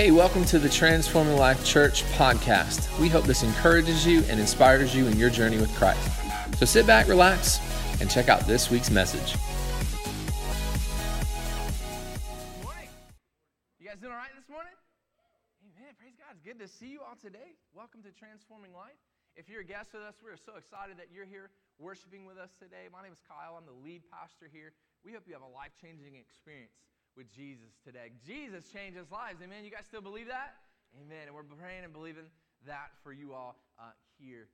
Hey, welcome to the Transforming Life Church podcast. We hope this encourages you and inspires you in your journey with Christ. So sit back, relax, and check out this week's message. Good morning. You guys doing all right this morning? Amen. Praise God. It's good to see you all today. Welcome to Transforming Life. If you're a guest with us, we're so excited that you're here worshiping with us today. My name is Kyle. I'm the lead pastor here. We hope you have a life-changing experience with Jesus today. Jesus changed his lives. Amen. You guys still believe that? Amen. And we're praying and believing that for you all here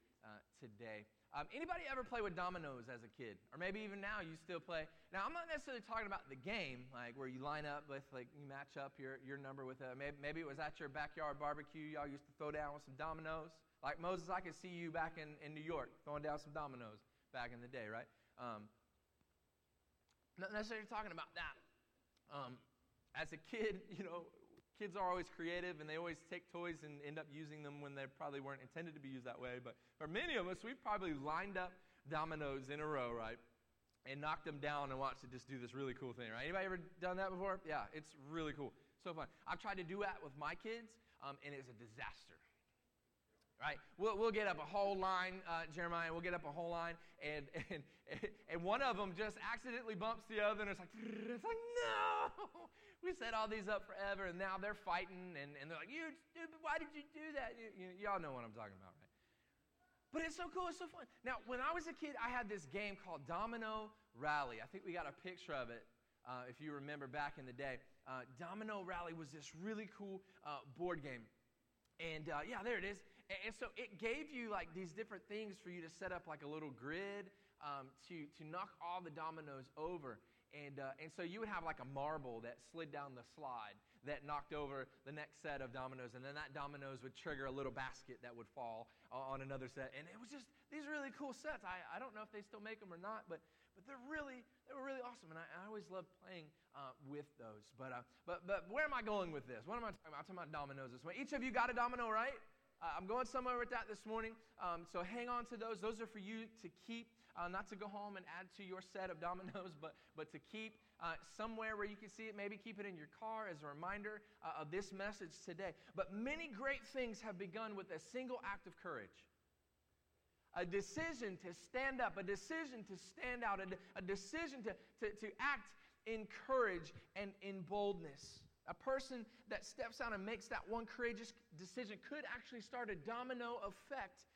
today. Anybody ever play with dominoes as a kid? Or maybe even now you still play. Now, I'm not necessarily talking about the game, like where you line up with, like you match up your number with, maybe it was at your backyard barbecue. Y'all used to throw down with some dominoes. Like Moses, I could see you back in New York throwing down some dominoes back in the day, right? Not necessarily talking about that. As a kid, you know, kids are always creative, and they always take toys and end up using them when they probably weren't intended to be used that way. But for many of us, we probably lined up dominoes in a row, right, and knocked them down and watched it just do this really cool thing, right? Anybody ever done that before? Yeah, it's really cool. So fun. I've tried to do that with my kids, and it's a disaster. Right? We'll get up a whole line, Jeremiah, we'll get up a whole line, and one of them just accidentally bumps the other, and it's like, no! We set all these up forever, and now they're fighting, and they're like, you stupid, why did you do that? Y'all know what I'm talking about, right? But it's so cool, it's so fun. Now, when I was a kid, I had this game called Domino Rally. I think we got a picture of it, if you remember back in the day. Domino Rally was this really cool board game. And yeah, there it is. And so it gave you like these different things for you to set up like a little grid to knock all the dominoes over. And so you would have like a marble that slid down the slide that knocked over the next set of dominoes. And then that dominoes would trigger a little basket that would fall on another set. And it was just these really cool sets. I don't know if they still make them or not, but they were really awesome, and I always loved playing with those. But where am I going with this? What am I talking about? I'm talking about dominoes this morning. Each of you got a domino, right? I'm going somewhere with that this morning. So hang on to those. Those are for you to keep, not to go home and add to your set of dominoes, but to keep somewhere where you can see it. Maybe keep it in your car as a reminder of this message today. But many great things have begun with a single act of courage. A decision to stand up, a decision to stand out, a decision to act in courage and in boldness. A person that steps out and makes that one courageous decision could actually start a domino effect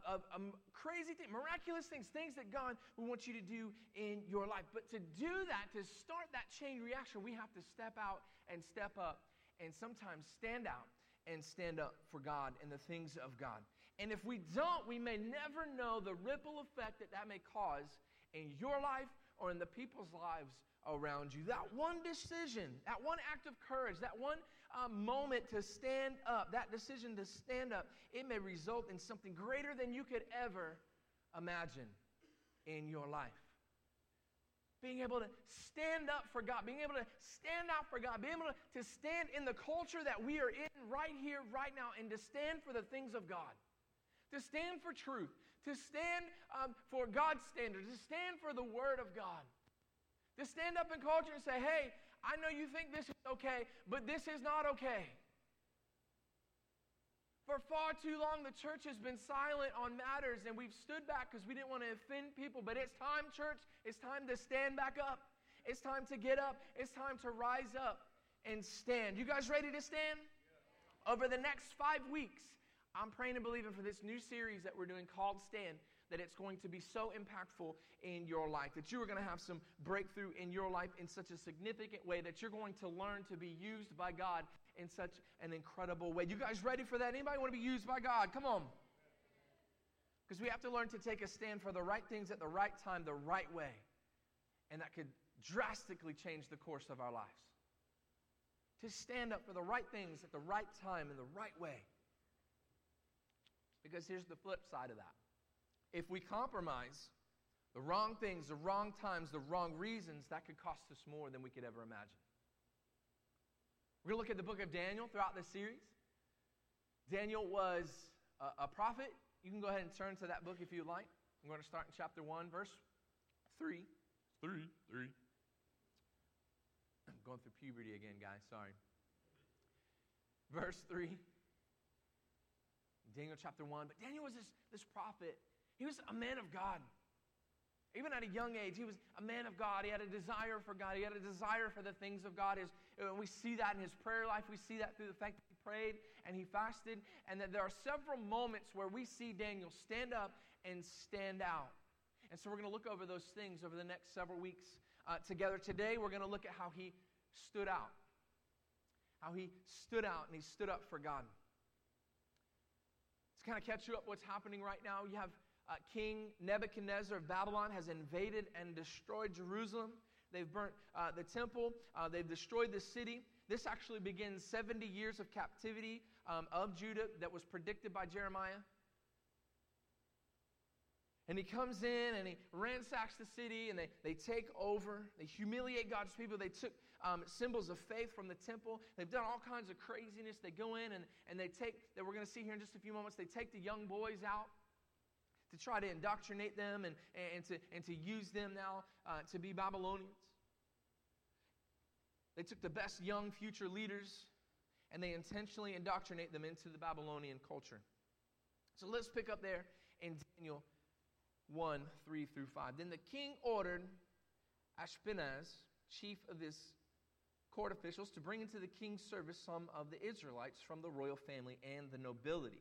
of crazy things, miraculous things that God will want you to do in your life. But to do that, to start that chain reaction, we have to step out and step up and sometimes stand out and stand up for God and the things of God. And if we don't, we may never know the ripple effect that may cause in your life or in the people's lives around you. That one decision, that one act of courage, that one moment to stand up, that decision to stand up, it may result in something greater than you could ever imagine in your life. Being able to stand up for God, being able to stand out for God, being able to stand in the culture that we are in right here, right now, and to stand for the things of God. To stand for truth, to stand for God's standards, to stand for the Word of God. To stand up in culture and say, hey, I know you think this is okay, but this is not okay. For far too long, the church has been silent on matters, and we've stood back because we didn't want to offend people. But it's time, church, it's time to stand back up. It's time to get up. It's time to rise up and stand. You guys ready to stand? Yeah. Over the next 5 weeks, I'm praying and believing for this new series that we're doing called Stand, that it's going to be so impactful in your life, that you are going to have some breakthrough in your life in such a significant way that you're going to learn to be used by God in such an incredible way. You guys ready for that? Anybody want to be used by God? Come on. Because we have to learn to take a stand for the right things at the right time, the right way. And that could drastically change the course of our lives. To stand up for the right things at the right time in the right way. Because here's the flip side of that. If we compromise the wrong things, the wrong times, the wrong reasons, that could cost us more than we could ever imagine. We're going to look at the book of Daniel throughout this series. Daniel was a prophet. You can go ahead and turn to that book if you'd like. I'm going to start in chapter 1, verse 3. I'm going through puberty again, guys. Sorry. verse 3. Daniel chapter 1. But Daniel was this prophet. He was a man of God. Even at a young age, he was a man of God. He had a desire for God. He had a desire for the things of God. And we see that in his prayer life. We see that through the fact that he prayed and he fasted. And that there are several moments where we see Daniel stand up and stand out. And so we're going to look over those things over the next several weeks together. Today, we're going to look at how he stood out. How he stood out and he stood up for God. To kind of catch you up what's happening right now, you have King Nebuchadnezzar of Babylon has invaded and destroyed Jerusalem. They've burnt the temple. They've destroyed the city. This actually begins 70 years of captivity of Judah that was predicted by Jeremiah. And he comes in and he ransacks the city and they take over. They humiliate God's people. They took symbols of faith from the temple. They've done all kinds of craziness. They go in and they take, that we're going to see here in just a few moments, they take the young boys out to try to indoctrinate them and to use them now to be Babylonians. They took the best young future leaders and they intentionally indoctrinate them into the Babylonian culture. So let's pick up there in Daniel 1:3-5. Then the king ordered Ashpenaz, chief of his court officials, to bring into the king's service some of the Israelites from the royal family and the nobility,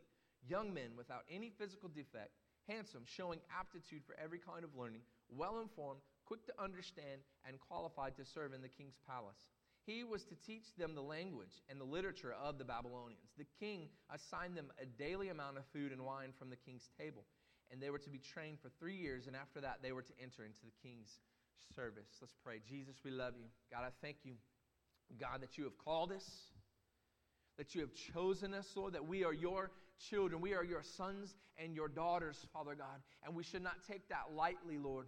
young men without any physical defect, handsome, showing aptitude for every kind of learning, well-informed, quick to understand, and qualified to serve in the king's palace. He was to teach them the language and the literature of the Babylonians. The king assigned them a daily amount of food and wine from the king's table. And they were to be trained for 3 years, and after that, they were to enter into the king's service. Let's pray. Jesus, we love you. God, I thank you, God, that you have called us, that you have chosen us, Lord, that we are your children. We are your sons and your daughters, Father God, and we should not take that lightly, Lord.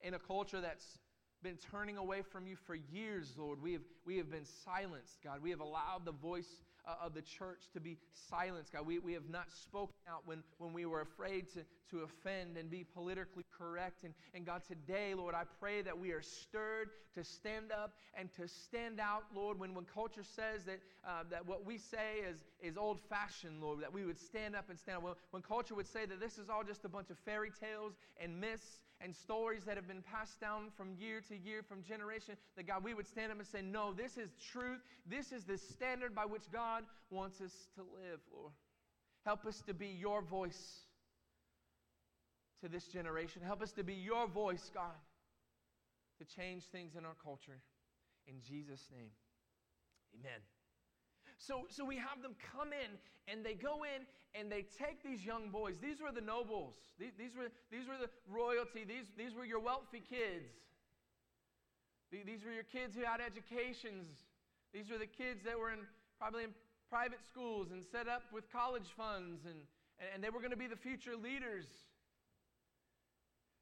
In a culture that's been turning away from you for years, Lord, we have been silenced, God. We have allowed the voice of the church to be silenced, God. We have not spoken out when we were afraid to offend and be politically correct. And God, today, Lord, I pray that we are stirred to stand up and to stand out, Lord, when culture says that what we say is old-fashioned, Lord, that we would stand up and stand out. When culture would say that this is all just a bunch of fairy tales and myths and stories that have been passed down from year to year, from generation, that God, we would stand up and say, no, this is truth. This is the standard by which God wants us to live, Lord. Help us to be your voice to this generation. Help us to be your voice, God, to change things in our culture. In Jesus' name, amen. So we have them come in, and they go in, and they take these young boys. These were the nobles. These were the royalty. These were your wealthy kids. These were your kids who had educations. These were the kids that were probably in private schools and set up with college funds, and they were going to be the future leaders.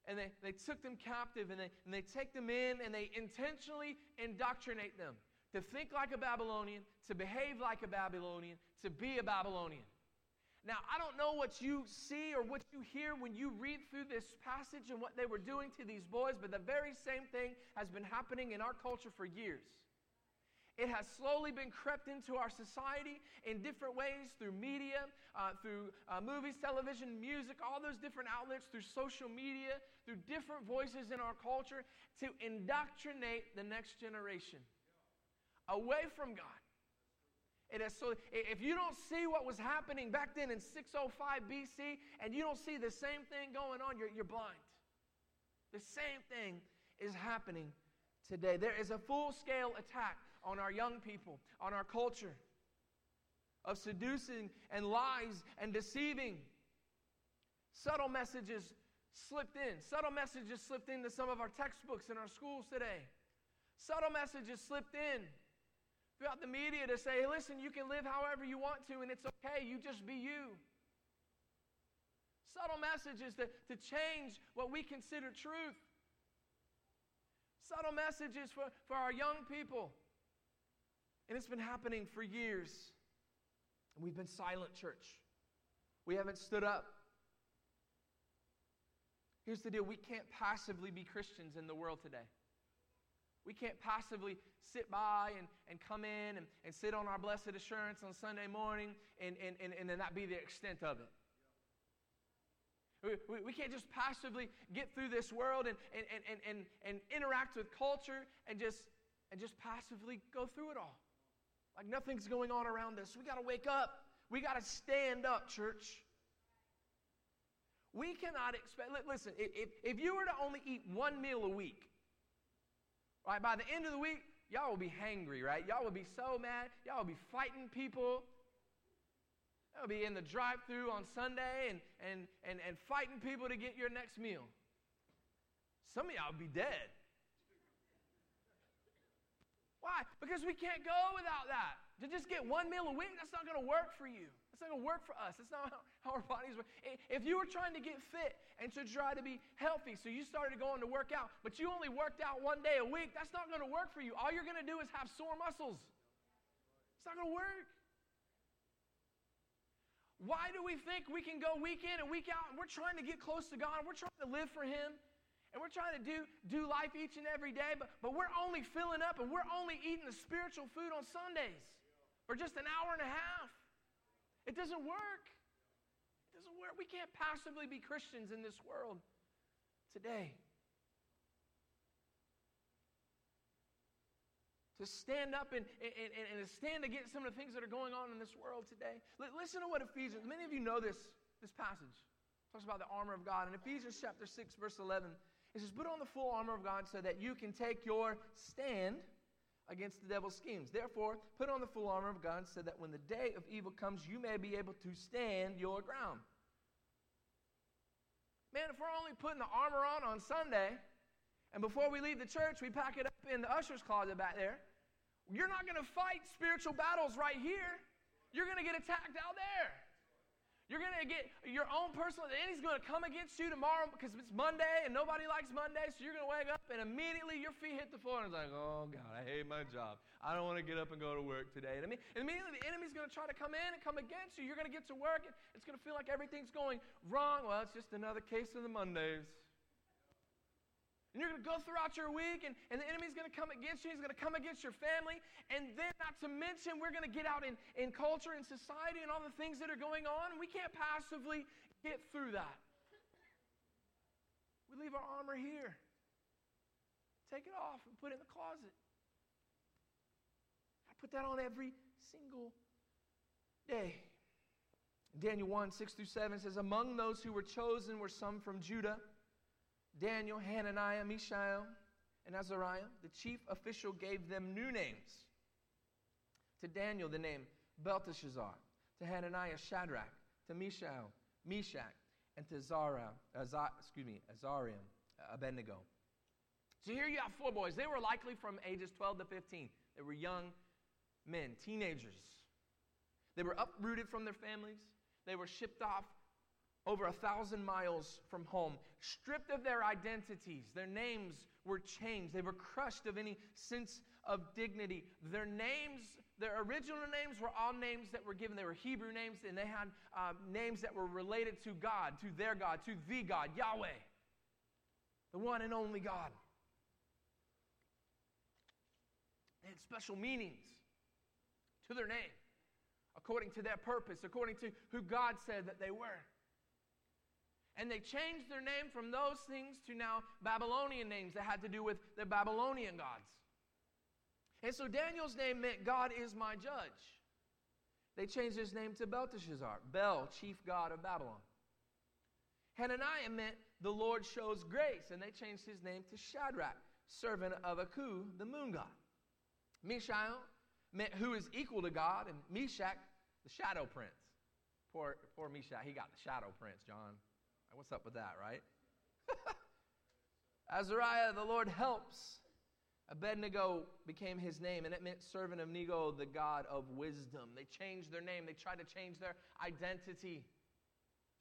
And they took them captive, and they take them in, and they intentionally indoctrinate them to think like a Babylonian, to behave like a Babylonian, to be a Babylonian. Now, I don't know what you see or what you hear when you read through this passage and what they were doing to these boys, but the very same thing has been happening in our culture for years. It has slowly been crept into our society in different ways through media, through movies, television, music, all those different outlets, through social media, through different voices in our culture to indoctrinate the next generation away from God. It is so, if you don't see what was happening back then in 605 BC and you don't see the same thing going on, you're blind. The same thing is happening today. There is a full-scale attack on our young people, on our culture, of seducing and lies and deceiving. Subtle messages slipped in. Subtle messages slipped into some of our textbooks in our schools today. Subtle messages slipped in throughout the media to say, hey, listen, you can live however you want to, and it's okay, you just be you. Subtle messages to change what we consider truth. Subtle messages for our young people. And it's been happening for years. And we've been silent, church. We haven't stood up. Here's the deal. We can't passively be Christians in the world today. We can't passively sit by and come in and sit on our blessed assurance on Sunday morning and then that be the extent of it. We can't just passively get through this world and interact with culture and just passively go through it all. Like nothing's going on around us. We got to wake up. We got to stand up, church. We cannot expect, listen, if you were to only eat one meal a week, right, by the end of the week, y'all will be hangry, right? Y'all will be so mad. Y'all will be fighting people. Y'all be in the drive-thru on Sunday and fighting people to get your next meal. Some of y'all will be dead. Why? Because we can't go without that. To just get one meal a week, that's not going to work for you. That's not going to work for us. That's not how our bodies work. If you were trying to get fit and to try to be healthy, so you started going to work out, but you only worked out one day a week, that's not going to work for you. All you're going to do is have sore muscles. It's not going to work. Why do we think we can go week in and week out, and we're trying to get close to God, and we're trying to live for Him, and we're trying to do life each and every day, but we're only filling up, and we're only eating the spiritual food on Sundays for just an hour and a half? It doesn't work. It doesn't work. We can't passively be Christians in this world today. To stand up and to stand against some of the things that are going on in this world today. Listen to what Ephesians, many of you know this passage. It talks about the armor of God. In Ephesians chapter 6, verse 11, it says, "Put on the full armor of God so that you can take your stand against the devil's schemes. Therefore, put on the full armor of God so that when the day of evil comes, you may be able to stand your ground." Man, if we're only putting the armor on Sunday, and before we leave the church, we pack it up in the usher's closet back there, you're not going to fight spiritual battles right here. You're going to get attacked out there. You're going to get your own personal, the enemy's going to come against you tomorrow because it's Monday and nobody likes Monday, so you're going to wake up and immediately your feet hit the floor and it's like, "Oh God, I hate my job. I don't want to get up and go to work today." And immediately the enemy's going to try to come in and come against you. You're going to get to work and it's going to feel like everything's going wrong. Well, it's just another case of the Mondays. And you're going to go throughout your week, and the enemy's going to come against you. He's going to come against your family. And then, not to mention, we're going to get out in culture and society and all the things that are going on. And we can't passively get through that. We leave our armor here. Take it off and put it in the closet. I put that on every single day. Daniel 1, 6 through 7 says, "Among those who were chosen were some from Judah, Daniel, Hananiah, Mishael, and Azariah. The chief official gave them new names. To Daniel, the name Belteshazzar. To Hananiah, Shadrach. To Mishael, Meshach. And to Azariah, Abednego." So here you have four boys. They were likely from ages 12 to 15. They were young men, teenagers. They were uprooted from their families. They were shipped off over 1,000 miles from home, stripped of their identities. Their names were changed. They were crushed of any sense of dignity. Their names, their original names were all names that were given. They were Hebrew names, and they had names that were related to God, to their God, to the God, Yahweh, the one and only God. They had special meanings to their name, according to their purpose, according to who God said that they were. And they changed their name from those things to now Babylonian names that had to do with the Babylonian gods. And so Daniel's name meant "God is my judge." They changed his name to Belteshazzar, Bel, chief god of Babylon. Hananiah meant "the Lord shows grace," and they changed his name to Shadrach, servant of Aku, the moon god. Mishael meant "who is equal to God," and Meshach, the shadow prince. Poor Meshach, he got the shadow prince, John. What's up with that, right? Azariah, "the Lord helps." Abednego became his name, and it meant servant of Nego, the god of wisdom. They changed their name. They tried to change their identity.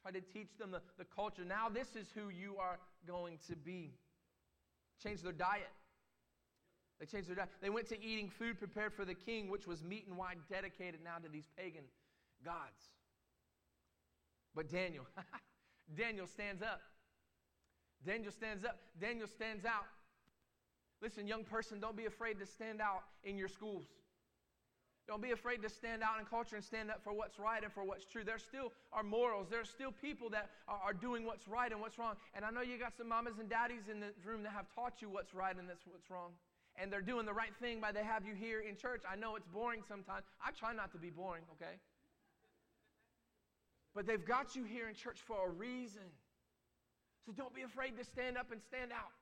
Tried to teach them the culture. Now this is who you are going to be. Changed their diet. They changed their diet. They went to eating food prepared for the king, which was meat and wine dedicated now to these pagan gods. But Daniel stands up. Daniel stands out. Listen, young person, don't be afraid to stand out in your schools. Don't be afraid to stand out in culture and stand up for what's right and for what's true. There still are morals. There are still people that are doing what's right and what's wrong. And I know you got some mamas and daddies in the room that have taught you what's right and that's what's wrong. And they're doing the right thing by they have you here in church. I know it's boring sometimes. I try not to be boring, okay? But they've got you here in church for a reason. So don't be afraid to stand up and stand out.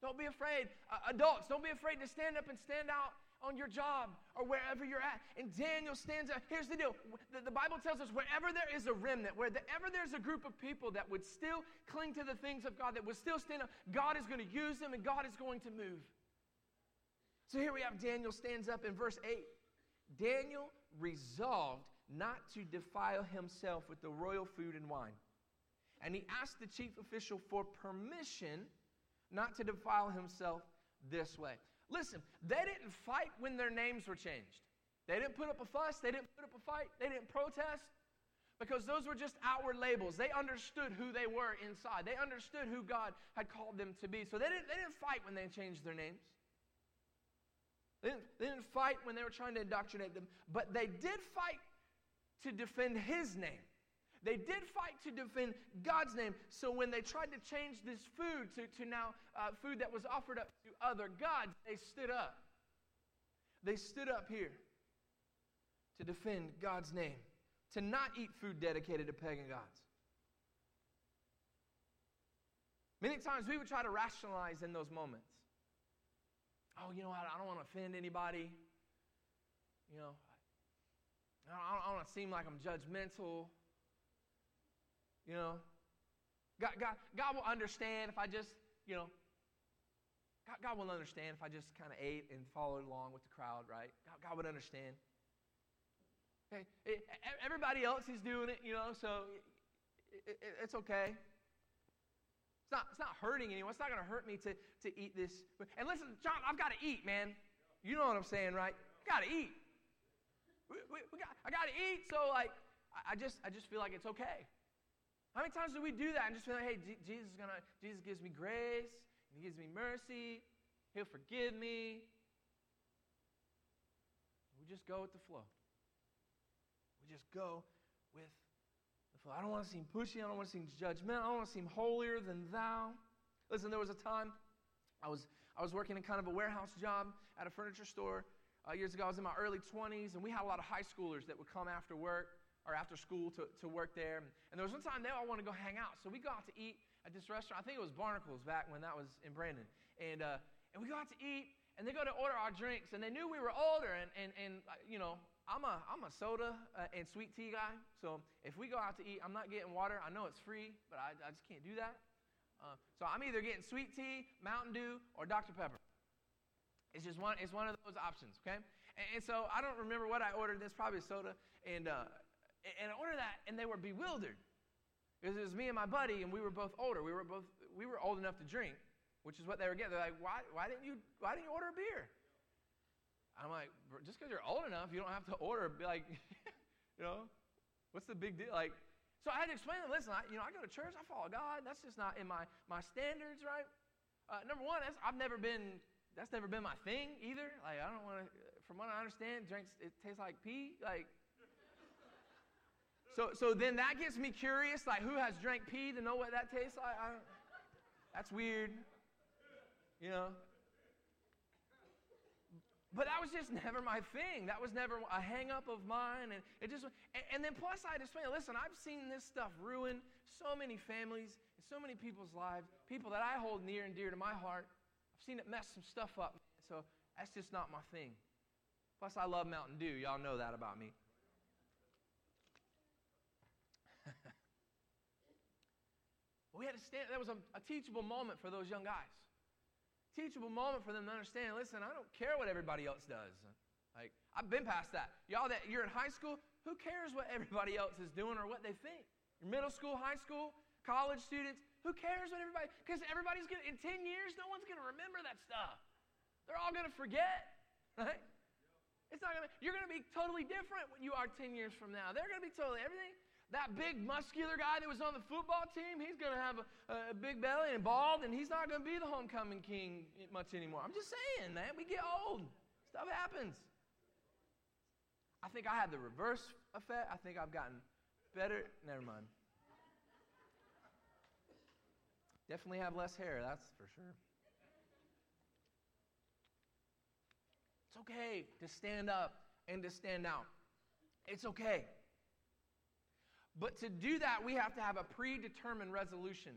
Don't be afraid. Adults, don't be afraid to stand up and stand out on your job or wherever you're at. And Daniel stands up. Here's the deal. The Bible tells us wherever there is a remnant, wherever there's a group of people that would still cling to the things of God, that would still stand up, God is going to use them and God is going to move. So here we have Daniel stands up in verse 8. Daniel resolved not to defile himself with the royal food and wine. And he asked the chief official for permission not to defile himself this way. Listen, they didn't fight when their names were changed. They didn't put up a fuss. They didn't put up a fight. They didn't protest because those were just outward labels. They understood who they were inside. They understood who God had called them to be. So they didn't fight when they changed their names. They didn't fight when they were trying to indoctrinate them. But they did fight to defend his name. They did fight to defend God's name. So when they tried to change this food to now food that was offered up to other gods, they stood up. They stood up here to defend God's name, to not eat food dedicated to pagan gods. Many times we would try to rationalize in those moments. Oh, you know what? I don't want to offend anybody. You know, I don't want to seem like I'm judgmental. You know, God will understand if I just, you know, God will understand if I just kind of ate and followed along with the crowd, right? God would understand. Okay, everybody else is doing it, you know, so it's okay. It's not hurting anyone. It's not going to hurt me to eat this. And listen, John, I've got to eat, man. You know what I'm saying, right? I've got to eat. I got to eat, so like, I just feel like it's okay. How many times do we do that and just feel like, hey, Jesus gives me grace, and he gives me mercy, he'll forgive me. We just go with the flow. We just go with the flow. I don't want to seem pushy, I don't want to seem judgmental, I don't want to seem holier than thou. Listen, there was a time I was working in kind of a warehouse job at a furniture store years ago. I was in my early 20s, and we had a lot of high schoolers that would come after work, or after school to work there. And there was one time they all wanted to go hang out. So we go out to eat at this restaurant. I think it was Barnacles back when that was in Brandon. And we go out to eat, and they go to order our drinks. And they knew we were older. And you know, I'm a soda and sweet tea guy. So if we go out to eat, I'm not getting water. I know it's free, but I just can't do that. So I'm either getting sweet tea, Mountain Dew, or Dr. Pepper. It's just one of those options, okay? And so I don't remember what I ordered. It's probably a soda. And I ordered that, and they were bewildered. Because it was me and my buddy, and we were both older. We were old enough to drink, which is what they were getting. They're like, why didn't you order a beer? I'm like, just because you're old enough, you don't have to order. Be like, you know, what's the big deal? Like, so I had to explain to them, listen, I go to church, I follow God. That's just not in my standards, right? Number one, that's never been my thing either. Like, I don't want to. From what I understand, drinks it tastes like pee, like. So then that gets me curious, like who has drank pee to know what that tastes like? That's weird, you know. But that was just never my thing. That was never a hang-up of mine. And it just, and then plus I had to explain, listen, I've seen this stuff ruin so many families and so many people's lives, people that I hold near and dear to my heart. I've seen it mess some stuff up. So that's just not my thing. Plus I love Mountain Dew. Y'all know that about me. We had to stand. That was a teachable moment for those young guys. Teachable moment for them to understand, listen, I don't care what everybody else does. Like, I've been past that. Y'all that you're in high school, who cares what everybody else is doing or what they think? Your middle school, high school, college students, who cares what everybody, because everybody's going to, in 10 years, no one's going to remember that stuff. They're all going to forget, right? It's not going to, you're going to be totally different when you are 10 years from now. They're going to be totally everything. That big muscular guy that was on the football team, he's going to have a big belly and bald, and he's not going to be the homecoming king much anymore. I'm just saying, man, we get old. Stuff happens. I think I had the reverse effect. I think I've gotten better. Never mind. Definitely have less hair, that's for sure. It's okay to stand up and to stand out. It's okay. But to do that, we have to have a predetermined resolution.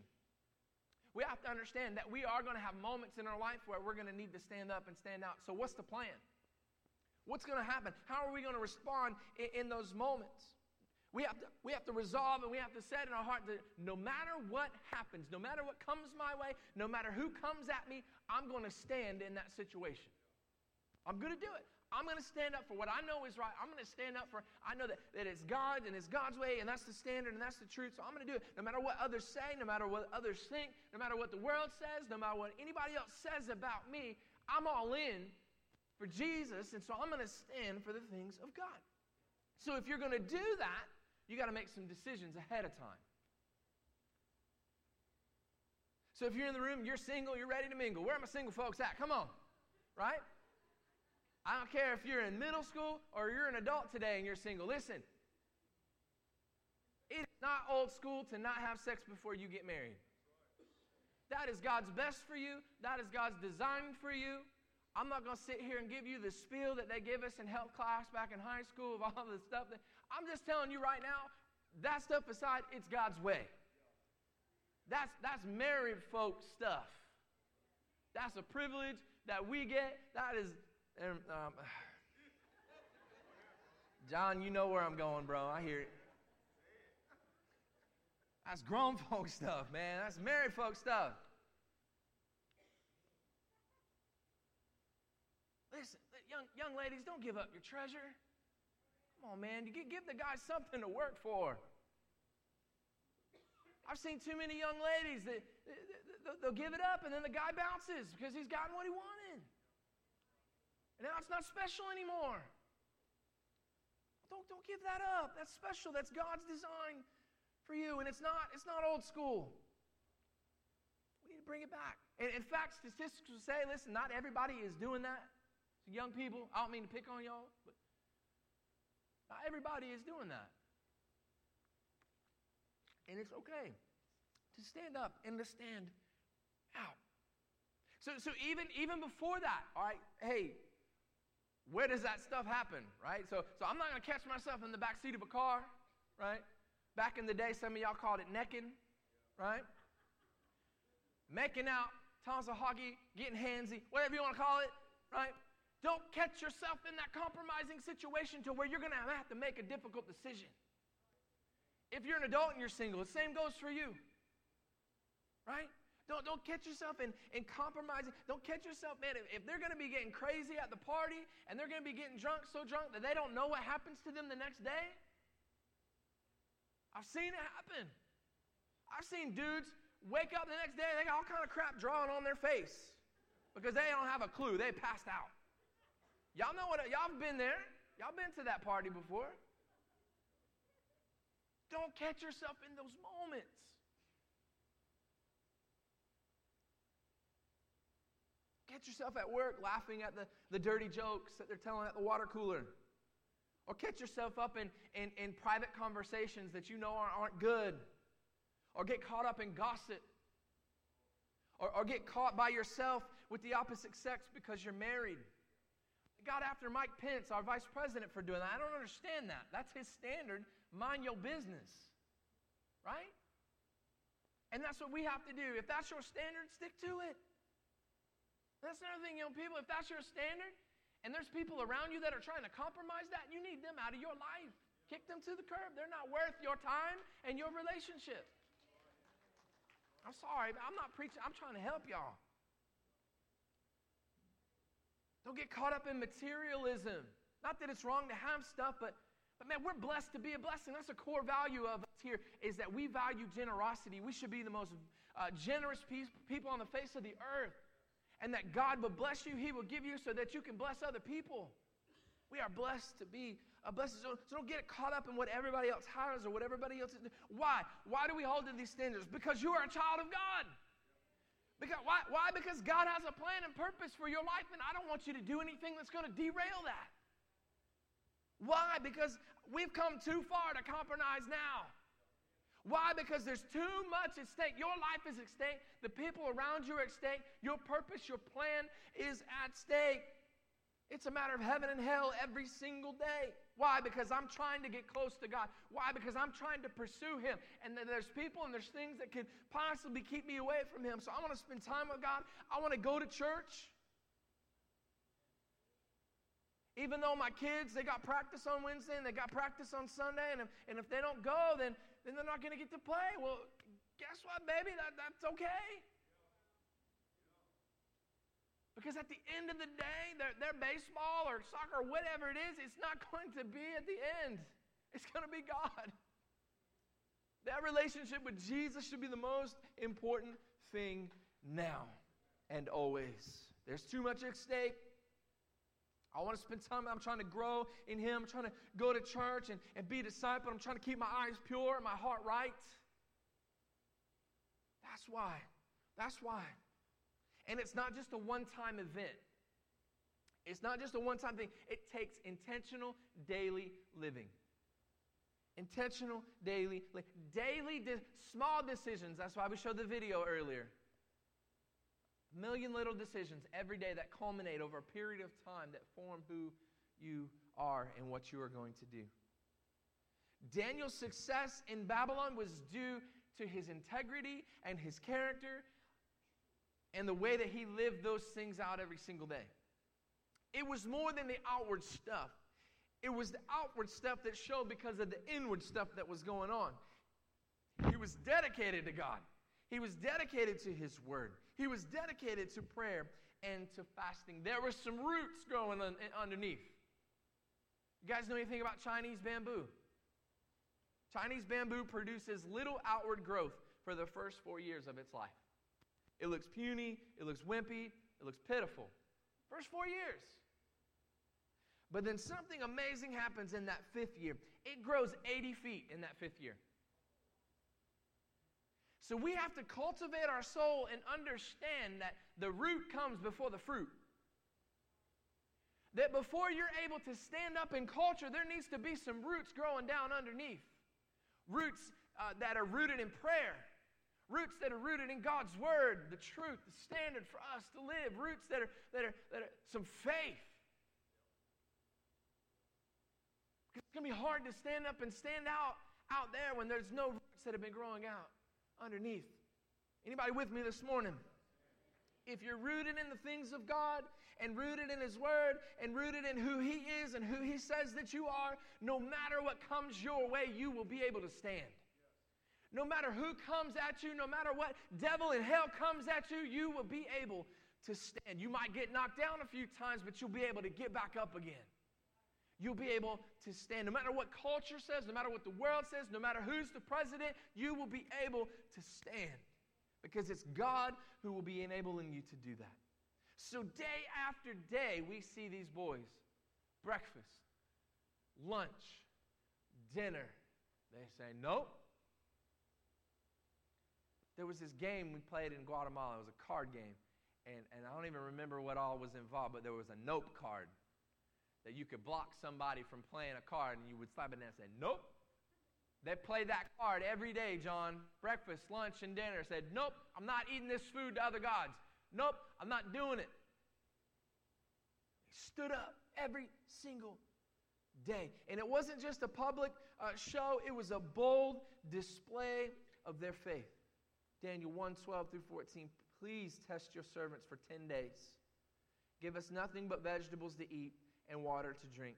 We have to understand that we are going to have moments in our life where we're going to need to stand up and stand out. So what's the plan? What's going to happen? How are we going to respond in those moments? We have to resolve, and we have to set in our heart that no matter what happens, no matter what comes my way, no matter who comes at me, I'm going to stand in that situation. I'm going to do it. I'm going to stand up for what I know is right. I'm going to stand up for, I know that it's God and it's God's way, and that's the standard and that's the truth, so I'm going to do it. No matter what others say, no matter what others think, no matter what the world says, no matter what anybody else says about me, I'm all in for Jesus, and so I'm going to stand for the things of God. So if you're going to do that, you got to make some decisions ahead of time. So if you're in the room, you're single, you're ready to mingle. Where are my single folks at? Come on, right? I don't care if you're in middle school or you're an adult today and you're single. Listen, it's not old school to not have sex before you get married. That is God's best for you. That is God's design for you. I'm not going to sit here and give you the spiel that they give us in health class back in high school of all the stuff. I'm just telling you right now, that stuff aside, it's God's way. That's married folk stuff. That's a privilege that we get. That is... John, you know where I'm going, bro. I hear it. That's grown folk stuff, man. That's married folk stuff. Listen, young ladies, don't give up your treasure. Come on, man. You give the guy something to work for. I've seen too many young ladies that they'll give it up, and then the guy bounces because he's gotten what he wanted. And now it's not special anymore. Don't give that up. That's special. That's God's design for you. And it's not old school. We need to bring it back. And in fact, statistics will say, listen, not everybody is doing that. So young people, I don't mean to pick on y'all, but not everybody is doing that. And it's okay to stand up and to stand out. So even before that, all right, hey, where does that stuff happen, right? So I'm not going to catch myself in the back seat of a car, right? Back in the day, some of y'all called it necking, right? Making out, tons of hockey, getting handsy, whatever you want to call it, right? Don't catch yourself in that compromising situation to where you're going to have to make a difficult decision. If you're an adult and you're single, the same goes for you, right? Don't catch yourself in compromising. Don't catch yourself, man, if they're going to be getting crazy at the party and they're going to be getting drunk, so drunk that they don't know what happens to them the next day. I've seen it happen. I've seen dudes wake up the next day and they got all kind of crap drawn on their face because they don't have a clue. They passed out. Y'all know what, y'all have been there. Y'all been to that party before. Don't catch yourself in those moments. Catch yourself at work laughing at the dirty jokes that they're telling at the water cooler. Or catch yourself up in private conversations that you know aren't good. Or get caught up in gossip. Or get caught by yourself with the opposite sex because you're married. They got after Mike Pence, our vice president, for doing that. I don't understand that. That's his standard. Mind your business. Right? And that's what we have to do. If that's your standard, stick to it. That's another thing, young people. If that's your standard, and there's people around you that are trying to compromise that, you need them out of your life. Kick them to the curb. They're not worth your time and your relationship. I'm sorry, but I'm not preaching. I'm trying to help y'all. Don't get caught up in materialism. Not that it's wrong to have stuff, but man, we're blessed to be a blessing. That's a core value of us here, is that we value generosity. We should be the most generous people on the face of the earth. And that God will bless you, He will give you so that you can bless other people. We are blessed to be blesses. So don't get caught up in what everybody else hires or what everybody else is doing. Why? Why do we hold to these standards? Because you are a child of God. Because, why? Because God has a plan and purpose for your life, and I don't want you to do anything that's going to derail that. Why? Because we've come too far to compromise now. Why? Because there's too much at stake. Your life is at stake. The people around you are at stake. Your purpose, your plan is at stake. It's a matter of heaven and hell every single day. Why? Because I'm trying to get close to God. Why? Because I'm trying to pursue Him. And there's people and there's things that could possibly keep me away from Him. So I want to spend time with God. I want to go to church. Even though my kids, they got practice on Wednesday and they got practice on Sunday, and if they don't go, then they're not going to get to play. Well, guess what, baby? That's okay. Because at the end of the day, their baseball or soccer or whatever it is, it's not going to be at the end. It's going to be God. That relationship with Jesus should be the most important thing now and always. There's too much at stake. I want to spend time. I'm trying to grow in Him. I'm trying to go to church and be a disciple. I'm trying to keep my eyes pure and my heart right. That's why. That's why. And it's not just a one-time event. It's not just a one-time thing. It takes intentional daily living. Intentional daily living. Small decisions. That's why we showed the video earlier. A million little decisions every day that culminate over a period of time that form who you are and what you are going to do. Daniel's success in Babylon was due to his integrity and his character and the way that he lived those things out every single day. It was more than the outward stuff. It was the outward stuff that showed because of the inward stuff that was going on. He was dedicated to God. He was dedicated to His Word. He was dedicated to prayer and to fasting. There were some roots growing underneath. You guys know anything about Chinese bamboo? Chinese bamboo produces little outward growth for the first 4 years of its life. It looks puny, it looks wimpy, it looks pitiful. First 4 years. But then something amazing happens in that fifth year. It grows 80 feet in that fifth year. So we have to cultivate our soul and understand that the root comes before the fruit. That before you're able to stand up in culture, there needs to be some roots growing down underneath. Roots that are rooted in prayer. Roots that are rooted in God's Word, the truth, the standard for us to live. Roots that are some faith. Because it's going to be hard to stand up and stand out there when there's no roots that have been growing out underneath. Anybody with me this morning? If you're rooted in the things of God and rooted in His Word and rooted in who He is and who He says that you are, no matter what comes your way, you will be able to stand. No matter who comes at you, no matter what devil in hell comes at you, you will be able to stand. You might get knocked down a few times, but you'll be able to get back up again. You'll be able to stand. No matter what culture says, no matter what the world says, no matter who's the president, you will be able to stand because it's God who will be enabling you to do that. So day after day, we see these boys. Breakfast, lunch, dinner. They say, nope. There was this game we played in Guatemala. It was a card game. And I don't even remember what all was involved, but there was a nope card. That you could block somebody from playing a card, and you would slap it down and say, nope. They played that card every day, John. Breakfast, lunch, and dinner. Said, nope, I'm not eating this food to other gods. Nope, I'm not doing it. They stood up every single day. And it wasn't just a public show. It was a bold display of their faith. Daniel 1:12 through 14, please test your servants for 10 days. Give us nothing but vegetables to eat and water to drink.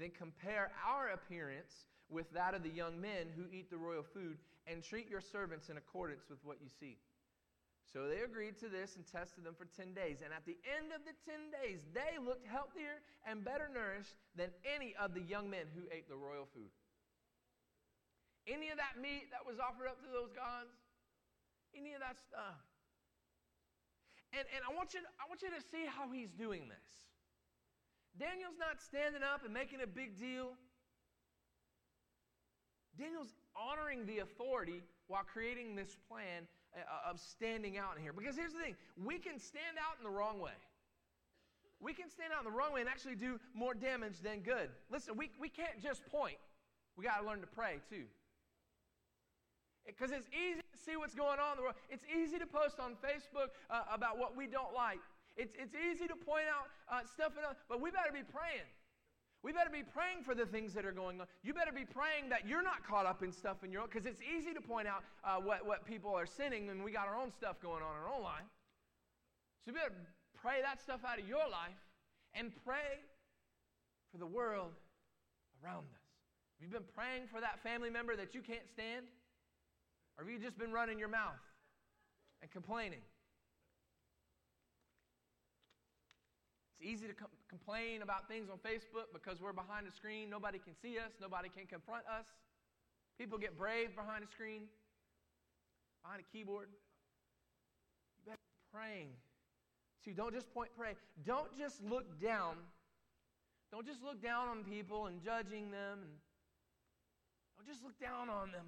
Then compare our appearance with that of the young men who eat the royal food and treat your servants in accordance with what you see. So they agreed to this and tested them for 10 days. And at the end of the 10 days, they looked healthier and better nourished than any of the young men who ate the royal food. Any of that meat that was offered up to those gods, any of that stuff. And I want you to see how he's doing this. Daniel's not standing up and making a big deal. Daniel's honoring the authority while creating this plan of standing out in here. Because here's the thing. We can stand out in the wrong way. We can stand out in the wrong way and actually do more damage than good. Listen, we can't just point. We got to learn to pray, too. Because it's easy to see what's going on in the world. It's easy to post on Facebook about what we don't like. It's easy to point out stuff, but we better be praying. We better be praying for the things that are going on. You better be praying that you're not caught up in stuff in your own, because it's easy to point out what people are sinning, and we got our own stuff going on in our own life. So you better pray that stuff out of your life and pray for the world around us. Have you been praying for that family member that you can't stand? Or have you just been running your mouth and complaining? It's easy to complain about things on Facebook because we're behind a screen. Nobody can see us. Nobody can confront us. People get brave behind a screen, behind a keyboard. You better be praying. See, don't just point, pray. Don't just look down. Don't just look down on people and judging them. And don't just look down on them,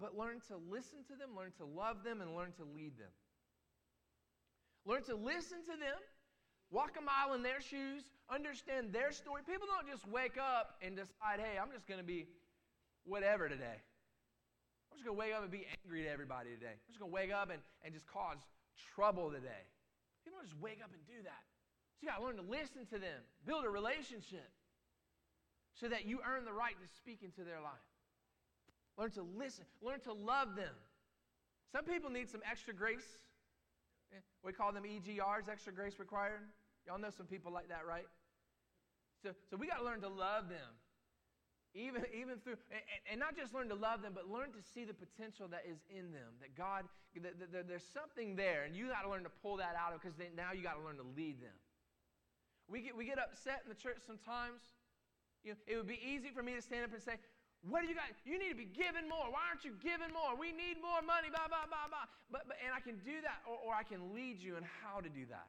but learn to listen to them, learn to love them, and learn to lead them. Learn to listen to them, walk a mile in their shoes, understand their story. People don't just wake up and decide, hey, I'm just going to be whatever today. I'm just going to wake up and be angry to everybody today. I'm just going to wake up and just cause trouble today. People don't just wake up and do that. So you got to learn to listen to them, build a relationship so that you earn the right to speak into their life. Learn to listen. Learn to love them. Some people need some extra grace. We call them EGRs, extra grace required. Y'all know some people like that, right? So we got to learn to love them. Even through, and not just learn to love them, but learn to see the potential that is in them, that God, that there's something there, and you got to learn to pull that out of, because now you got to learn to lead them. We get upset in the church sometimes. You know, it would be easy for me to stand up and say, what do you got? You need to be giving more. Why aren't you giving more? We need more money, blah, blah, blah, blah. But and I can do that, or I can lead you in how to do that.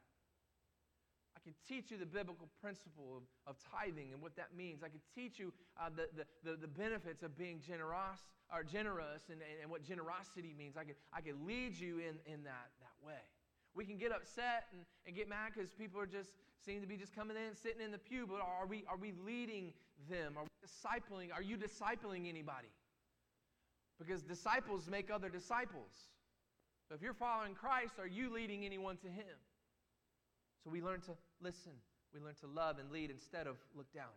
I can teach you the biblical principle of tithing and what that means. I can teach you the benefits of being generous and what generosity means. I can lead you in that way. We can get upset and get mad because people are seem to be coming in and sitting in the pew, but are we leading them? Are we discipling? Are you discipling anybody? Because disciples make other disciples. So if you're following Christ, are you leading anyone to Him? So we learn to listen. We learn to love and lead instead of look down.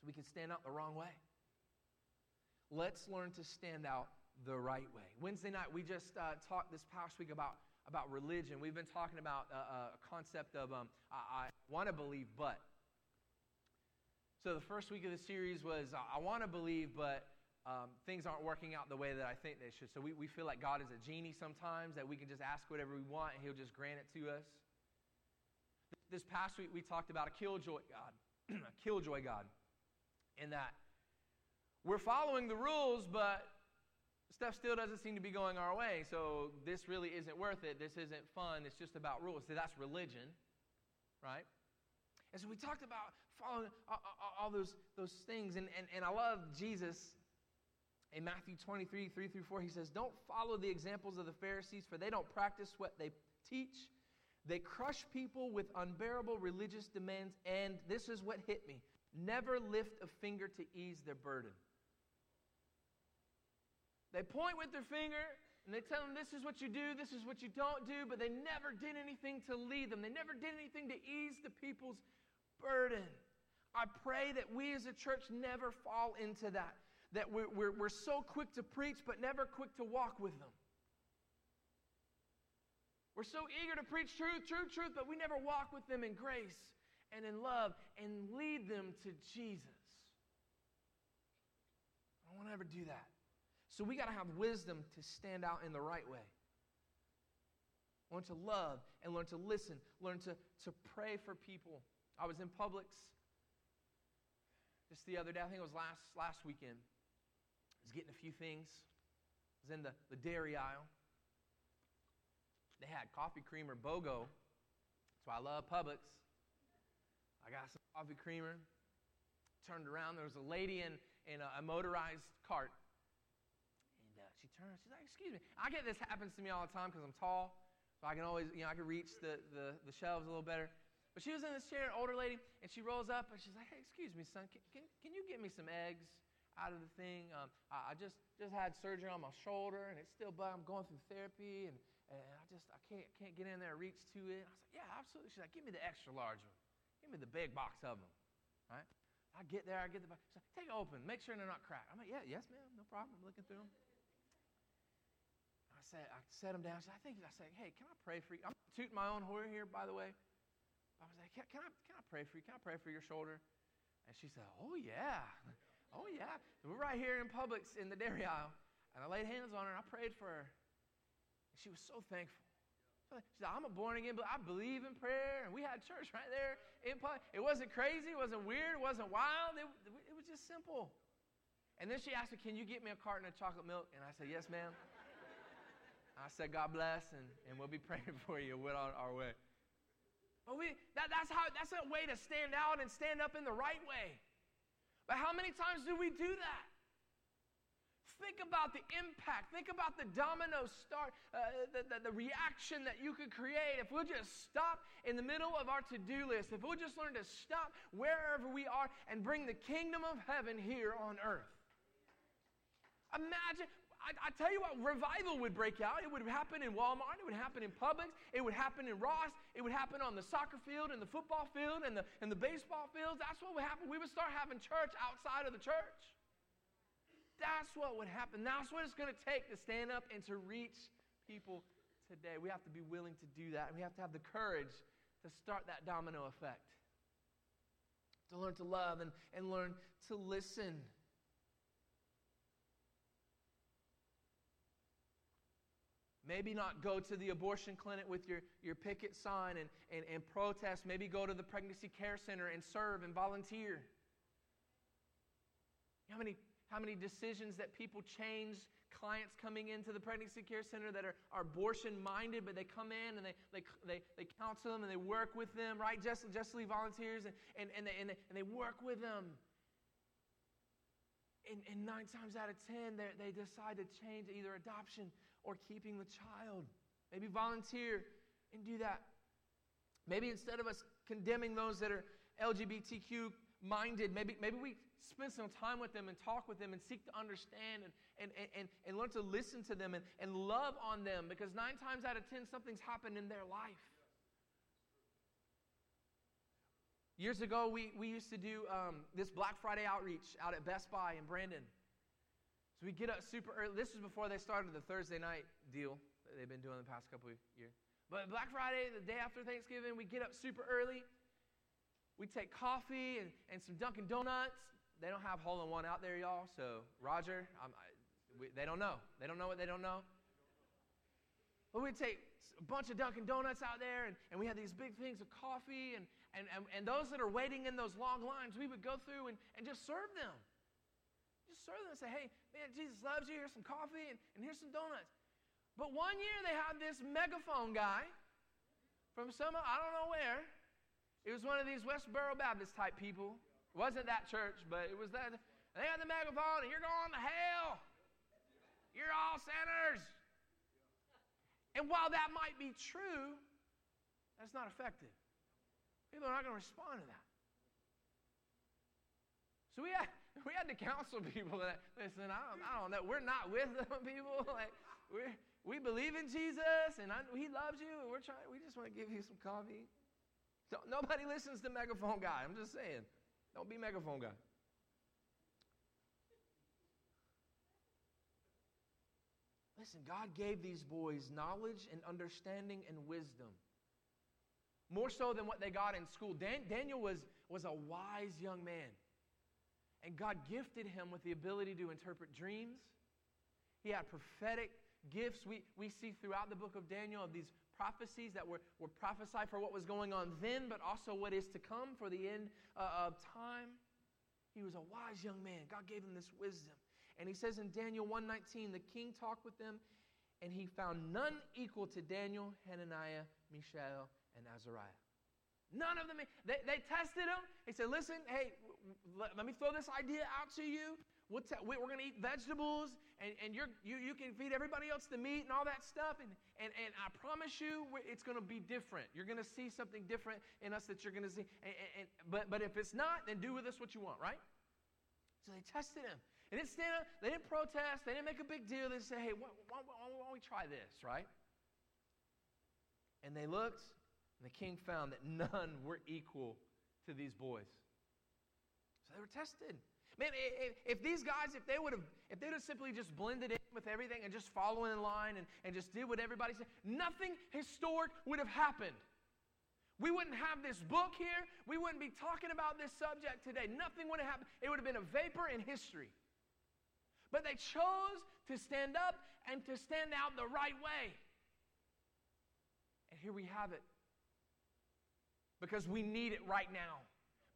So we can stand out the wrong way. Let's learn to stand out the right way. Wednesday night, we just talked this past week about religion. We've been talking about a concept of I want to believe, but. So the first week of the series was I want to believe, but things aren't working out the way that I think they should. So we feel like God is a genie sometimes, that we can just ask whatever we want and He'll just grant it to us. This past week we talked about a killjoy God, a killjoy God, in that we're following the rules, but stuff still doesn't seem to be going our way, so this really isn't worth it. This isn't fun. It's just about rules. So that's religion, right? And so we talked about following all those things, and I love Jesus in Matthew 23, 3 through 4. He says, don't follow the examples of the Pharisees, for they don't practice what they teach. They crush people with unbearable religious demands, and this is what hit me. Never lift a finger to ease their burden. They point with their finger, and they tell them this is what you do, this is what you don't do, but they never did anything to lead them. They never did anything to ease the people's burden. I pray that we as a church never fall into that, that we're so quick to preach, but never quick to walk with them. We're so eager to preach truth, truth, truth, but we never walk with them in grace and in love and lead them to Jesus. I don't want to ever do that. So we got to have wisdom to stand out in the right way. Learn to love and learn to listen. Learn to pray for people. I was in Publix just the other day. I think it was last weekend. I was getting a few things. I was in the dairy aisle. They had coffee creamer BOGO. That's why I love Publix. I got some coffee creamer. Turned around. There was a lady in a motorized cart. And she turns. She's like, excuse me. I get this happens to me all the time because I'm tall. So I can always, I can reach the shelves a little better. But she was in this chair, an older lady, and she rolls up and she's like, hey, excuse me, son, can you get me some eggs out of the thing? I just had surgery on my shoulder and it's still bugging. I'm going through therapy and I can't get in there and reach to it. And I was like, yeah, absolutely. She's like, give me the extra large one. Give me the big box of them. All right? I get there, I get the box. She's like, take it open, make sure they're not cracked. I'm like, yeah, yes, ma'am, no problem. I'm looking through them. I set them down. She said, I said, hey, can I pray for you? I'm tooting my own horn here, by the way. I was like, can I pray for you? Can I pray for your shoulder? And she said, oh, yeah. Oh, yeah. And we're right here in Publix in the dairy aisle. And I laid hands on her, and I prayed for her. And she was so thankful. She said, I'm a born-again, but I believe in prayer. And we had church right there in Publix. It wasn't crazy. It wasn't weird. It wasn't wild. It was just simple. And then she asked me, can you get me a carton of chocolate milk? And I said, yes, ma'am. I said, God bless, and we'll be praying for you. We're on our way. But that's a way to stand out and stand up in the right way. But how many times do we do that? Think about the impact. Think about the domino start, the reaction that you could create if we'll just stop in the middle of our to-do list. If we'll just learn to stop wherever we are and bring the kingdom of heaven here on earth. Imagine. I tell you what, revival would break out. It would happen in Walmart. It would happen in Publix. It would happen in Ross. It would happen on the soccer field and the football field and the baseball fields. That's what would happen. We would start having church outside of the church. That's what would happen. That's what it's going to take to stand up and to reach people today. We have to be willing to do that. We have to have the courage to start that domino effect, to learn to love and learn to listen. Maybe not go to the abortion clinic with your picket sign and protest. Maybe go to the pregnancy care center and serve and volunteer. How many decisions that people change, clients coming into the pregnancy care center that are abortion-minded, but they come in and they counsel them and they work with them, right? Justly volunteers and they work with them. And 9 times out of 10, they decide to change either adoption or keeping the child. Maybe volunteer and do that. Maybe instead of us condemning those that are LGBTQ minded, maybe we spend some time with them and talk with them and seek to understand and learn to listen to them and love on them, because 9 times out of 10, something's happened in their life. Years ago, we used to do this Black Friday outreach out at Best Buy in Brandon. So we get up super early. This was before they started the Thursday night deal that they've been doing the past couple of years. But Black Friday, the day after Thanksgiving, we get up super early. We take coffee and some Dunkin' Donuts. They don't have hole-in-one out there, y'all. So, Roger, they don't know. They don't know what they don't know. But we'd take a bunch of Dunkin' Donuts out there, and we had these big things of coffee, and those that are waiting in those long lines, we would go through and just serve them. Just serve them and say, hey, man, Jesus loves you. Here's some coffee, and here's some donuts. But one year they had this megaphone guy from I don't know where. It was one of these Westboro Baptist type people. It wasn't that church, but it was that. And they had the megaphone, and you're going to hell. You're all sinners. And while that might be true, that's not effective. People are not going to respond to that. So we had to counsel people that, listen, I don't know. We're not with them, people. Like, we believe in Jesus, and he loves you, and we just want to give you some coffee. Nobody listens to megaphone guy. I'm just saying. Don't be megaphone guy. Listen, God gave these boys knowledge and understanding and wisdom, more so than what they got in school. Daniel was a wise young man, and God gifted him with the ability to interpret dreams. He had prophetic gifts. We see throughout the book of Daniel of these prophecies that were prophesied for what was going on then, but also what is to come for the end of time. He was a wise young man. God gave him this wisdom. And he says in Daniel 1:19, the king talked with them, and he found none equal to Daniel, Hananiah, Mishael, and Azariah. None of them. They tested him. He said, listen, hey, let me throw this idea out to you. We're going to eat vegetables, and you can feed everybody else the meat and all that stuff, and I promise you it's going to be different. You're going to see something different in us that you're going to see. But if it's not, then do with us what you want, right? So they tested him. They didn't stand up. They didn't protest. They didn't make a big deal. They said, hey, why don't we try this, right? And they looked, and the king found that none were equal to these boys. So they were tested. Man, if these guys, if they'd have simply just blended in with everything and just following in line and just did what everybody said, nothing historic would have happened. We wouldn't have this book here. We wouldn't be talking about this subject today. Nothing would have happened. It would have been a vapor in history. But they chose to stand up and to stand out the right way. And here we have it. Because we need it right now.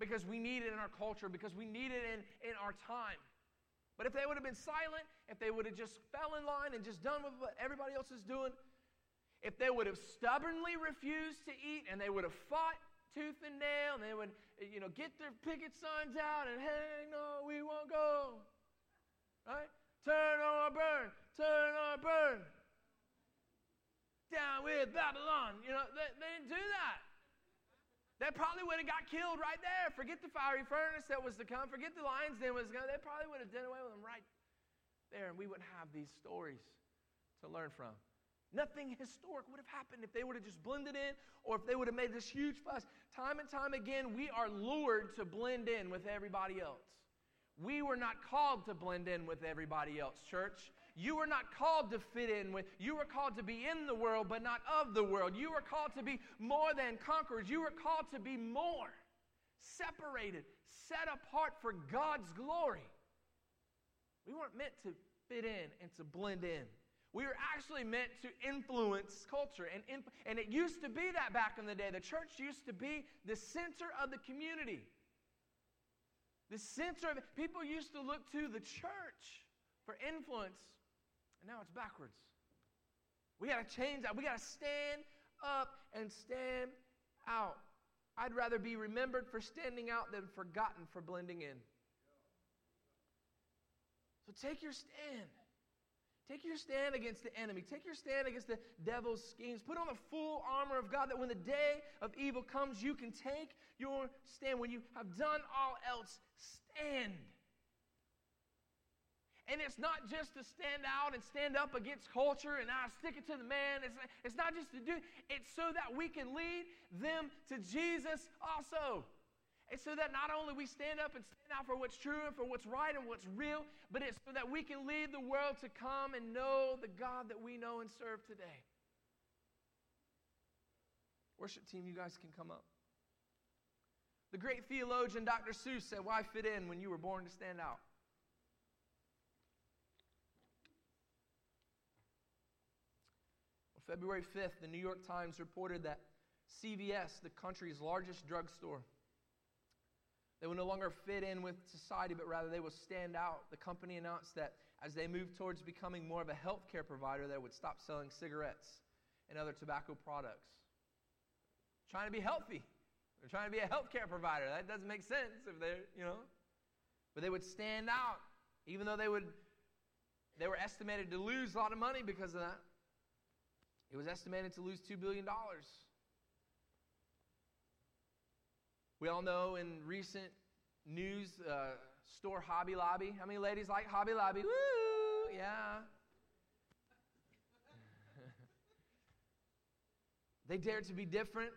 Because we need it in our culture, because we need it in our time. But if they would have been silent, if they would have just fell in line and just done with what everybody else is doing, if they would have stubbornly refused to eat and they would have fought tooth and nail and they would, get their picket signs out and, hey, no, we won't go. Right? Turn or burn, turn or burn. Down with Babylon. They didn't do that. They probably would have got killed right there. Forget the fiery furnace that was to come. Forget the lion's den was to come. They probably would have done away with them right there, and we wouldn't have these stories to learn from. Nothing historic would have happened if they would have just blended in or if they would have made this huge fuss. Time and time again, we are lured to blend in with everybody else. We were not called to blend in with everybody else, church. You were not called to fit in with. You were called to be in the world, but not of the world. You were called to be more than conquerors. You were called to be more, separated, set apart for God's glory. We weren't meant to fit in and to blend in. We were actually meant to influence culture. And it used to be that back in the day. The church used to be the center of the community. The center of it. People used to look to the church for influence. And now it's backwards. We got to change that. We got to stand up and stand out. I'd rather be remembered for standing out than forgotten for blending in. So take your stand. Take your stand against the enemy. Take your stand against the devil's schemes. Put on the full armor of God that when the day of evil comes, you can take your stand. When you have done all else, stand. And it's not just to stand out and stand up against culture and I stick it to the man. It's not just to do it. It's so that we can lead them to Jesus also. It's so that not only we stand up and stand out for what's true and for what's right and what's real, but it's so that we can lead the world to come and know the God that we know and serve today. Worship team, you guys can come up. The great theologian Dr. Seuss said, "Why fit in when you were born to stand out?" February 5th, the New York Times reported that CVS, the country's largest drugstore, they will no longer fit in with society, but rather they will stand out. The company announced that as they move towards becoming more of a healthcare provider, they would stop selling cigarettes and other tobacco products. Trying to be healthy. They're trying to be a healthcare provider. That doesn't make sense if they're, But they would stand out, even though they were estimated to lose a lot of money because of that. It was estimated to lose $2 billion. We all know in recent news, store Hobby Lobby. How many ladies like Hobby Lobby? Woo! Yeah. They dared to be different,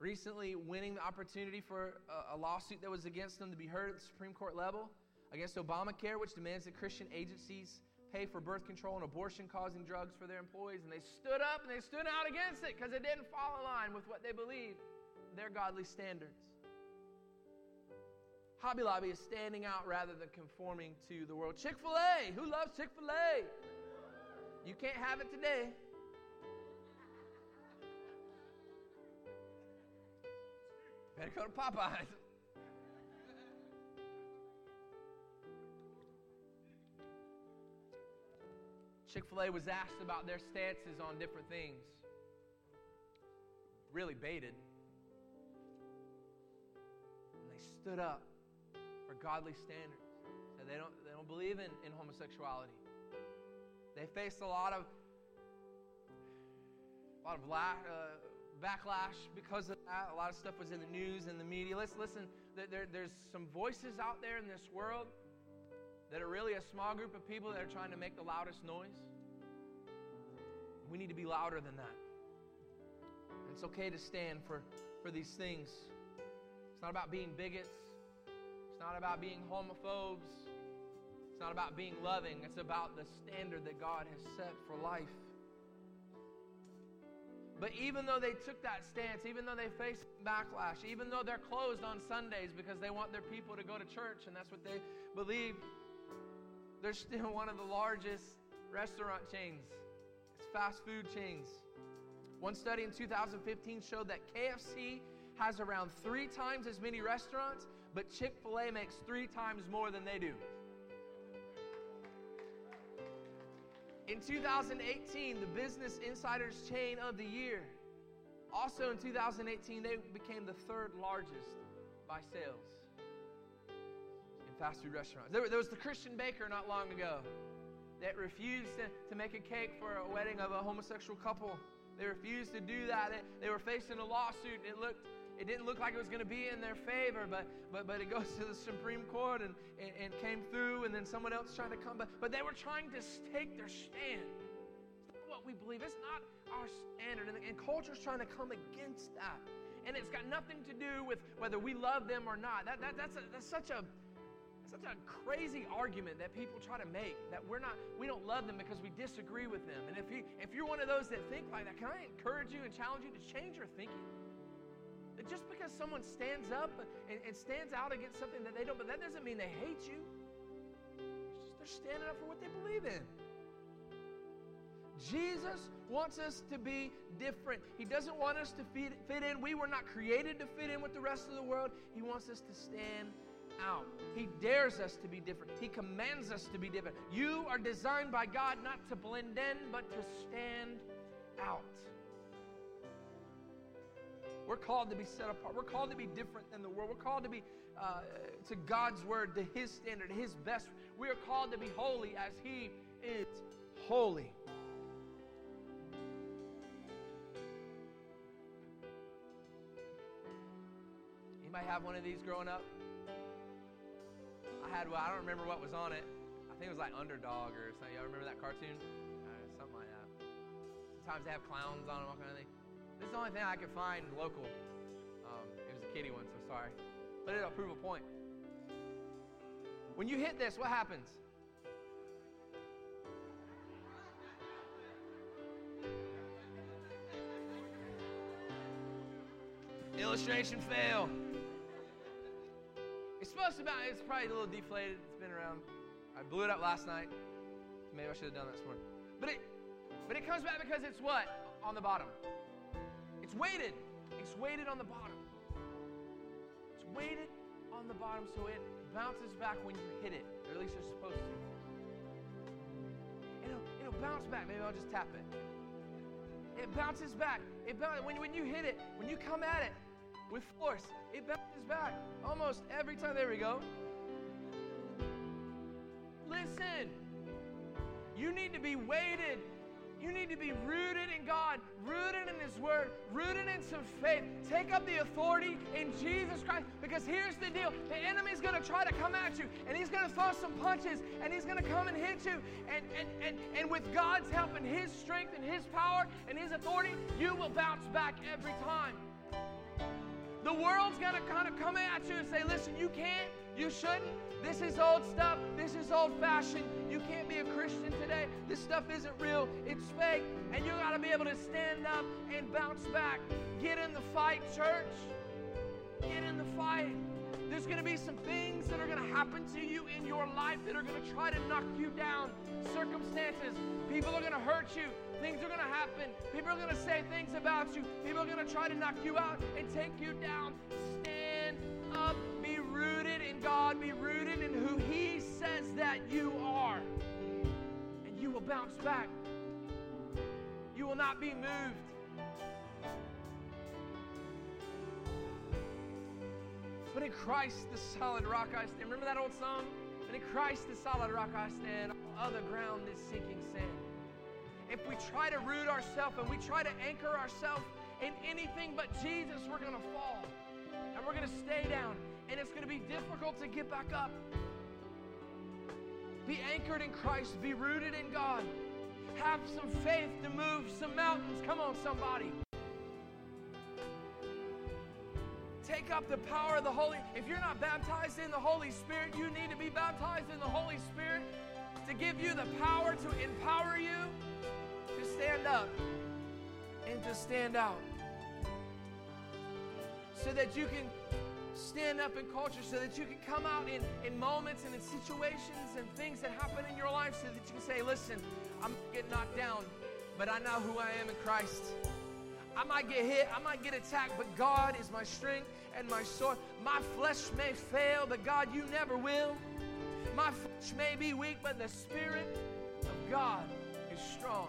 recently winning the opportunity for a lawsuit that was against them to be heard at the Supreme Court level against Obamacare, which demands that Christian agencies pay for birth control and abortion-causing drugs for their employees. And they stood up and they stood out against it because it didn't fall in line with what they believed, their godly standards. Hobby Lobby is standing out rather than conforming to the world. Chick-fil-A, who loves Chick-fil-A? You can't have it today. Better go to Popeye's. Chick-fil-A was asked about their stances on different things. Really baited. stood up for godly standards. And they don't believe in homosexuality. They faced a lot of backlash because of that. A lot of stuff was in the news and the media. Let's listen. There's some voices out there in this world that are really a small group of people that are trying to make the loudest noise. We need to be louder than that. And it's okay to stand for these things. It's not about being bigots. It's not about being homophobes. It's not about being loving. It's about the standard that God has set for life. But even though they took that stance, even though they faced backlash, even though they're closed on Sundays because they want their people to go to church and that's what they believe, they're still one of the largest restaurant chains. It's fast food chains. One study in 2015 showed that KFC has around 3 times as many restaurants, but Chick-fil-A makes 3 times more than they do. In 2018, the Business Insider's Chain of the Year. Also in 2018, they became the 3rd largest by sales in fast food restaurants. There was the Christian baker not long ago that refused to make a cake for a wedding of a homosexual couple. They refused to do that. They were facing a lawsuit. It didn't look like it was going to be in their favor, but it goes to the Supreme Court and came through, and then someone else tried to come back. But they were trying to stake their stand. It's not what we believe. It's not our standard. And culture's trying to come against that. And it's got nothing to do with whether we love them or not. That's such a crazy argument that people try to make, that we don't love them because we disagree with them. And if you're one of those that think like that, can I encourage you and challenge you to change your thinking? That just because someone stands up and stands out against something that they don't, but that doesn't mean they hate you. It's just they're standing up for what they believe in. Jesus wants us to be different. He doesn't want us to fit in. We were not created to fit in with the rest of the world. He wants us to stand out. He dares us to be different. He commands us to be different. You are designed by God not to blend in, but to stand out. We're called to be set apart. We're called to be different than the world. We're called to be to God's word, to His standard, His best. We are called to be holy as He is holy. You might have one of these growing up. I had one. I don't remember what was on it. I think it was like Underdog or something. Y'all remember that cartoon? Something like that. Sometimes they have clowns on them, all kind of thing. This is the only thing I could find local. It was a kiddie one, so sorry. But it'll prove a point. When you hit this, what happens? Illustration fail. It's probably a little deflated. It's been around. I blew it up last night. Maybe I should have done that this morning. But it comes back because it's what? On the bottom. It's weighted. It's weighted on the bottom. It's weighted on the bottom so it bounces back when you hit it. Or at least it's supposed to. It'll bounce back. Maybe I'll just tap it. It bounces back. When you hit it, when you come at it with force, it bounces back almost every time. There we go. Listen. You need to be weighted. You need to be rooted in God, rooted in His Word, rooted in some faith. Take up the authority in Jesus Christ, because here's the deal. The enemy's going to try to come at you, and he's going to throw some punches, and he's going to come and hit you. And with God's help and His strength and His power and His authority, you will bounce back every time. The world's going to kind of come at you and say, listen, you can't, you shouldn't. This is old stuff. This is old-fashioned. You can't be a Christian today. This stuff isn't real. It's fake. And you got to be able to stand up and bounce back. Get in the fight, church. Get in the fight. There's going to be some things that are going to happen to you in your life that are going to try to knock you down. Circumstances. People are going to hurt you. Things are going to happen. People are going to say things about you. People are going to try to knock you out and take you down. Stand up. Be rooted in God. Be rooted in who He says that you are. And you will bounce back. You will not be moved. But in Christ, the solid rock I stand. Remember that old song? And in Christ, the solid rock I stand. All other ground is sinking sand. If we try to root ourselves and we try to anchor ourselves in anything but Jesus, we're going to fall. And we're going to stay down. And it's going to be difficult to get back up. Be anchored in Christ. Be rooted in God. Have some faith to move some mountains. Come on, somebody. Take up the power of the Holy. If you're not baptized in the Holy Spirit, you need to be baptized in the Holy Spirit to give you the power to empower you to stand up and to stand out. So that you can stand up in culture, so that you can come out in moments and in situations and things that happen in your life so that you can say, listen, I'm getting knocked down, but I know who I am in Christ. I might get hit, I might get attacked, but God is my strength and my sword. My flesh may fail, but God, you never will. My flesh may be weak, but the Spirit of God is strong